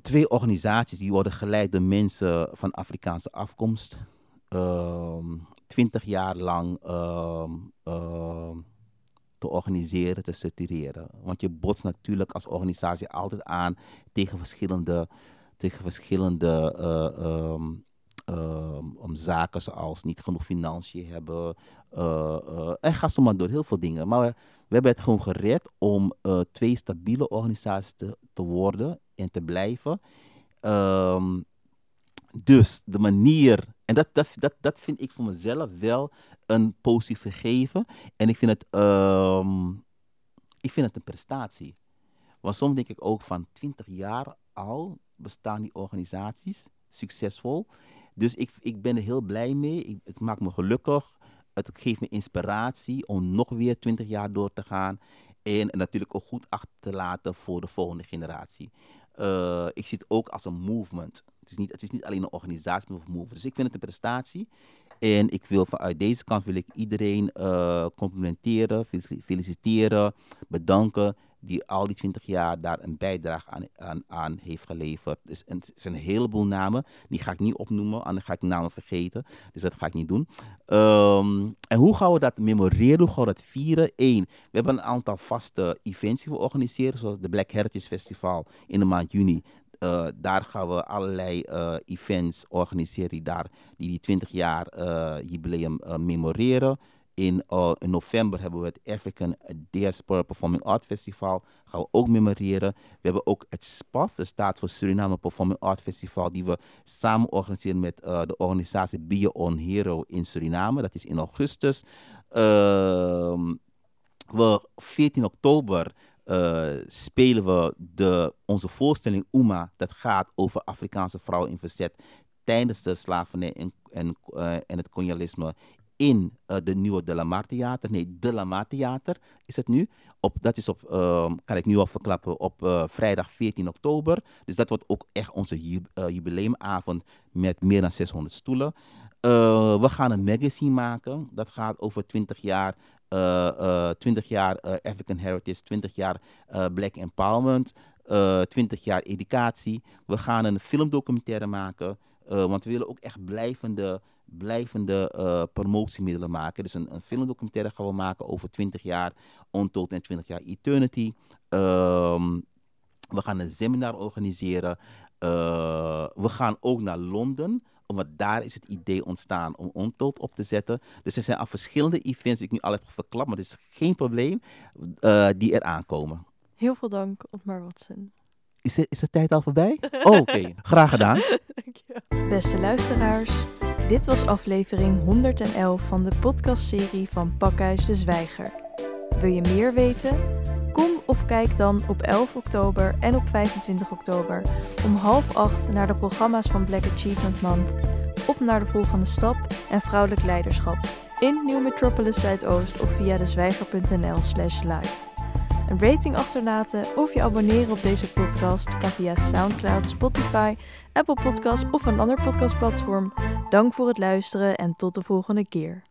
twee organisaties die worden geleid door mensen van Afrikaanse afkomst, 20 jaar lang te organiseren, te structureren. Want je botst natuurlijk als organisatie altijd aan tegen verschillende om zaken zoals niet genoeg financiën hebben. En ga zo maar door, heel veel dingen. Maar we hebben het gewoon gered om 2 stabiele organisaties te worden en te blijven. Dus de manier, en dat vind ik voor mezelf wel een positief gegeven. En ik vind het een prestatie. Want soms denk ik ook van 20 jaar al bestaan die organisaties succesvol. Dus ik ben er heel blij mee. Het maakt me gelukkig. Het geeft me inspiratie om nog weer 20 jaar door te gaan. En natuurlijk ook goed achter te laten voor de volgende generatie. Ik zie het ook als een movement. Het is niet alleen een organisatie, maar een movement. Dus ik vind het een prestatie. En ik wil vanuit deze kant iedereen complimenteren, feliciteren, bedanken. die al die 20 jaar daar een bijdrage aan heeft geleverd. Dus het zijn een heleboel namen. Die ga ik niet opnoemen, anders ga ik namen vergeten. Dus dat ga ik niet doen. En hoe gaan we dat memoreren? Hoe gaan we dat vieren? 1. We hebben een aantal vaste events die we organiseren, zoals de Black Heritage Festival in de maand juni. Daar gaan we allerlei events organiseren die 20 jaar jubileum memoreren. In november hebben we het African Diaspora Performing Art Festival. Gaan we ook memoreren. We hebben ook het SPAF, dat staat voor Suriname Performing Art Festival, die we samen organiseren met de organisatie Be Your Own Hero in Suriname. Dat is in augustus. 14 oktober spelen we onze voorstelling Uma. Dat gaat over Afrikaanse vrouwen in verzet tijdens de slavernij en het kolonialisme in de nieuwe De La Mar Theater. Nee, De La Mar Theater is het nu. Kan ik nu al verklappen, op vrijdag 14 oktober. Dus dat wordt ook echt onze jubileumavond met meer dan 600 stoelen. We gaan een magazine maken. Dat gaat over 20 jaar... 20 jaar African Heritage, 20 jaar Black Empowerment, 20 jaar educatie. We gaan een filmdocumentaire maken, want we willen ook echt blijvende promotiemiddelen maken. Dus een filmdocumentaire gaan we maken over 20 jaar Untold en 20 jaar Eternity. We gaan een seminar organiseren. We gaan ook naar Londen, want daar is het idee ontstaan om Untold op te zetten. Dus er zijn al verschillende events die ik nu al heb verklapt, maar er is geen probleem die er aankomen. Heel veel dank, Otmar Watson. Is de tijd al voorbij? Oké. Graag gedaan. Dankjewel. Beste luisteraars, dit was aflevering 111 van de podcastserie van Pakhuis de Zwijger. Wil je meer weten? Kom of kijk dan op 11 oktober en op 25 oktober om 7:30 naar de programma's van Black Achievement Month. Op naar de volgende stap en vrouwelijk leiderschap in New Metropolis Zuidoost of via dezwijger.nl/live. Een rating achterlaten of je abonneren op deze podcast kan via Soundcloud, Spotify, Apple Podcasts of een ander podcastplatform. Dank voor het luisteren en tot de volgende keer.